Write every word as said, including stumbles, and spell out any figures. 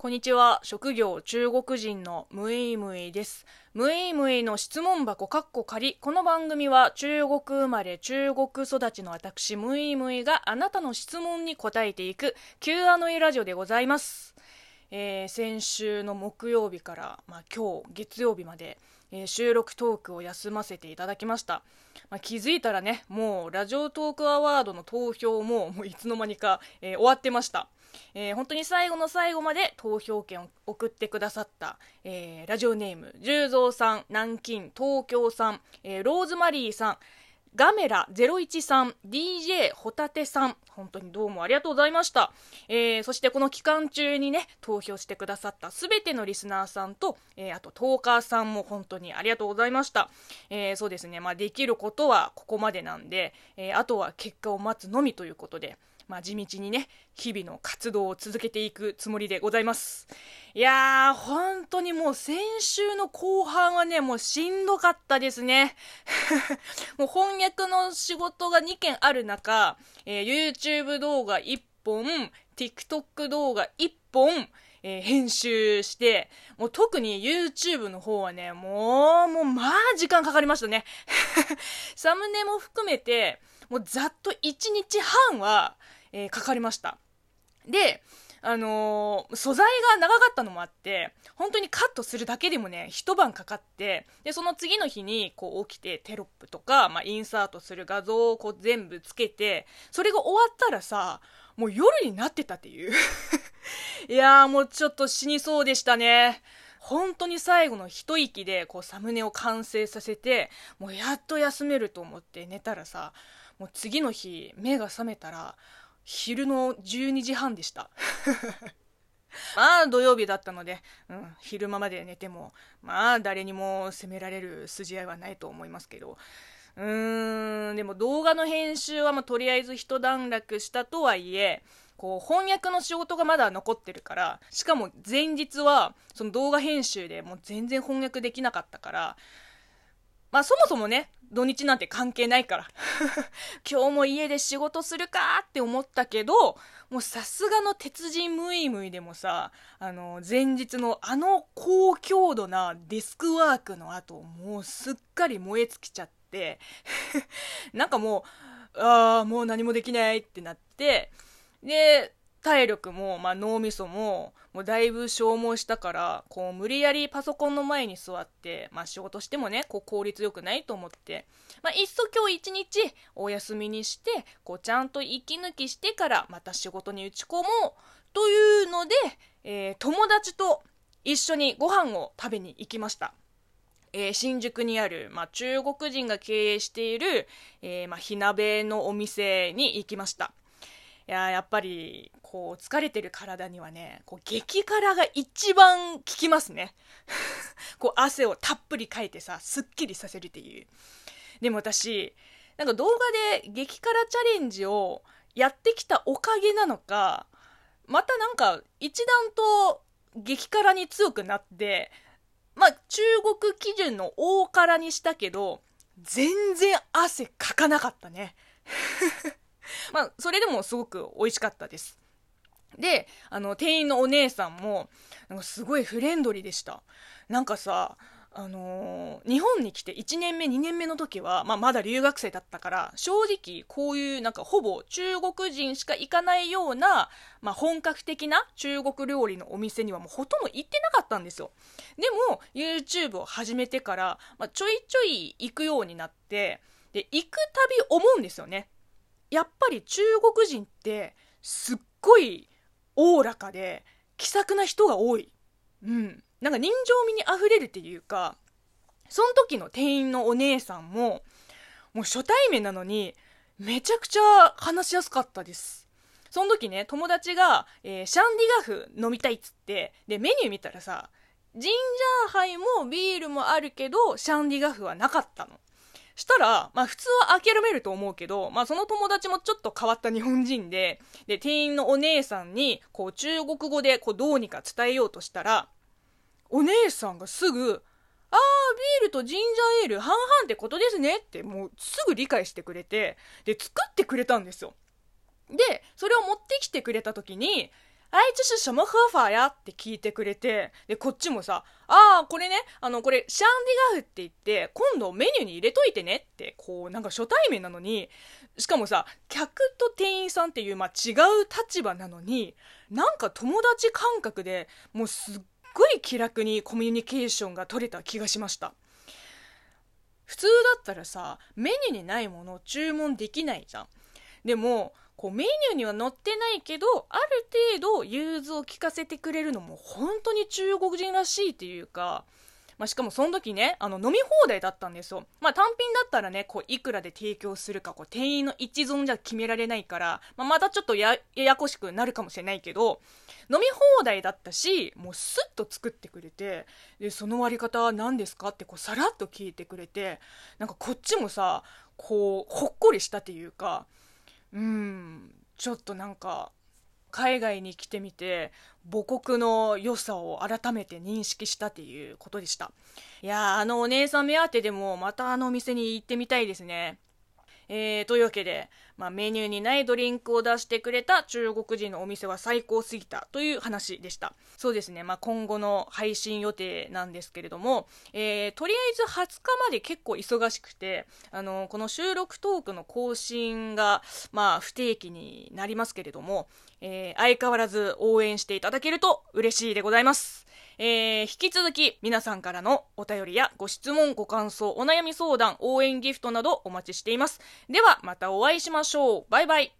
こんにちは。職業中国人のムイムイです。ムイムイの質問箱かっこ仮。この番組は中国生まれ中国育ちの私ムイムイがあなたの質問に答えていく キューアンドエー ラジオでございます。えー、先週の木曜日から、まあ、今日月曜日まで、えー、収録トークを休ませていただきました。まあ、気づいたらね、もうラジオトークアワードの投票も、もういつの間にか、えー、終わってました。えー、本当に最後の最後まで投票券を送ってくださった、えー、ラジオネーム十蔵さん、南京、東京さん、えー、ローズマリーさん、ガメラゼロイチさん、 ディージェー ホタテさん、本当にどうもありがとうございました、えー、そしてこの期間中にね投票してくださったすべてのリスナーさんと、えー、あとトーカーさんも本当にありがとうございました、えー、そうですね、まあ、できることはここまでなんで、えー、あとは結果を待つのみということで、まあ、地道にね日々の活動を続けていくつもりでございます。いやー本当にもう先週の後半はねもうしんどかったですねもう翻訳の仕事がにけんある中、えー、YouTube 動画いっぽん TikTok 動画いっぽん、えー、編集してもう特に YouTube の方はねもうもうまあ時間かかりましたねサムネも含めてもうざっといちにちはんはえー、かかりました。で、あのー、素材が長かったのもあって本当にカットするだけでもね一晩かかって、でその次の日にこう起きてテロップとか、まあ、インサートする画像をこう全部つけて、それが終わったらさもう夜になってたっていういやーもうちょっと死にそうでしたね。本当に最後の一息でこうサムネを完成させてもうやっと休めると思って寝たらさ、もう次の日目が覚めたら昼のじゅうにじはんでしたまあ土曜日だったので、うん、昼間まで寝てもまあ誰にも責められる筋合いはないと思いますけど、うーんでも動画の編集はまあとりあえず一段落したとはいえ、こう翻訳の仕事がまだ残ってるから、しかも前日はその動画編集でもう全然翻訳できなかったから、まあそもそもね土日なんて関係ないから今日も家で仕事するかって思ったけど、もうさすがの鉄人ムイムイでもさ、あの前日のあの高強度なデスクワークの後もうすっかり燃え尽きちゃってなんかもうああもう何もできないってなって、で体力も、まあ、脳みそも、もうだいぶ消耗したからこう無理やりパソコンの前に座って、まあ、仕事してもねこう効率よくないと思って、まあ、いっそ今日一日お休みにしてこうちゃんと息抜きしてからまた仕事に打ち込もうというので、えー、友達と一緒にご飯を食べに行きました。えー、新宿にある、まあ、中国人が経営している、えーまあ、火鍋のお店に行きました。いや、やっぱりこう疲れてる体にはねこう激辛が一番効きますねこう汗をたっぷりかいてさすっきりさせるっていう。でも私なんか動画で激辛チャレンジをやってきたおかげなのか、またなんか一段と激辛に強くなって、まあ中国基準の大辛にしたけど全然汗かかなかったねまあ、それでもすごく美味しかったです。で、あの店員のお姉さんもなんかすごいフレンドリーでした。なんかさ、あのー、日本に来ていちねんめにねんめの時は、まあ、まだ留学生だったから正直こういうなんかほぼ中国人しか行かないような、まあ、本格的な中国料理のお店にはもうほとんど行ってなかったんですよ。でも YouTube を始めてから、まあ、ちょいちょい行くようになって、で行くたび思うんですよね。やっぱり中国人ってすっごいおおらかで気さくな人が多い、うん、なんか人情味にあふれるっていうか、その時の店員のお姉さんももう初対面なのにめちゃくちゃ話しやすかったです。その時ね友達が、えー、シャンディガフ飲みたいっつって、でメニュー見たらさジンジャーハイもビールもあるけどシャンディガフはなかったの。したら、まあ普通は諦めると思うけど、まあその友達もちょっと変わった日本人で、で、店員のお姉さんに、こう中国語でこうどうにか伝えようとしたら、お姉さんがすぐ、あー、ビールとジンジャーエール半々ってことですねって、もうすぐ理解してくれて、で、作ってくれたんですよ。で、それを持ってきてくれた時に、哎这是什么喝法やって聞いてくれて、でこっちもさ、ああこれね、あのこれシャンディガフって言って今度メニューに入れといてねって、こうなんか初対面なのに、しかもさ客と店員さんっていう、まあ、違う立場なのに、なんか友達感覚でもうすっごい気楽にコミュニケーションが取れた気がしました。普通だったらさメニューにないものを注文できないじゃん。でもこうメニューには載ってないけどある程度融通を利かせてくれるのも本当に中国人らしいっていうか、まあ、しかもその時ねあの飲み放題だったんですよ。まあ、単品だったらねこういくらで提供するかこう店員の一存じゃ決められないから、まあ、またちょっと や, ややこしくなるかもしれないけど、飲み放題だったしもうスッと作ってくれて、でその割り方は何ですかってこうさらっと聞いてくれて、なんかこっちもさこうほっこりしたっていうか、うん、ちょっとなんか海外に来てみて母国の良さを改めて認識したっていうことでした。いやーあのお姉さん目当てでもまたあのお店に行ってみたいですね。えー、というわけで、まあ、メニューにないドリンクを出してくれた中国人のお店は最高すぎたという話でした。そうですね、まあ、今後の配信予定なんですけれども、えー、とりあえずはつかまで結構忙しくて、あのー、この収録トークの更新が、まあ、不定期になりますけれども、えー、相変わらず応援していただけると嬉しいでございます。えー、引き続き皆さんからのお便りやご質問、ご感想、お悩み相談、応援ギフトなどお待ちしています。ではまたお会いしましょう。バイバイ。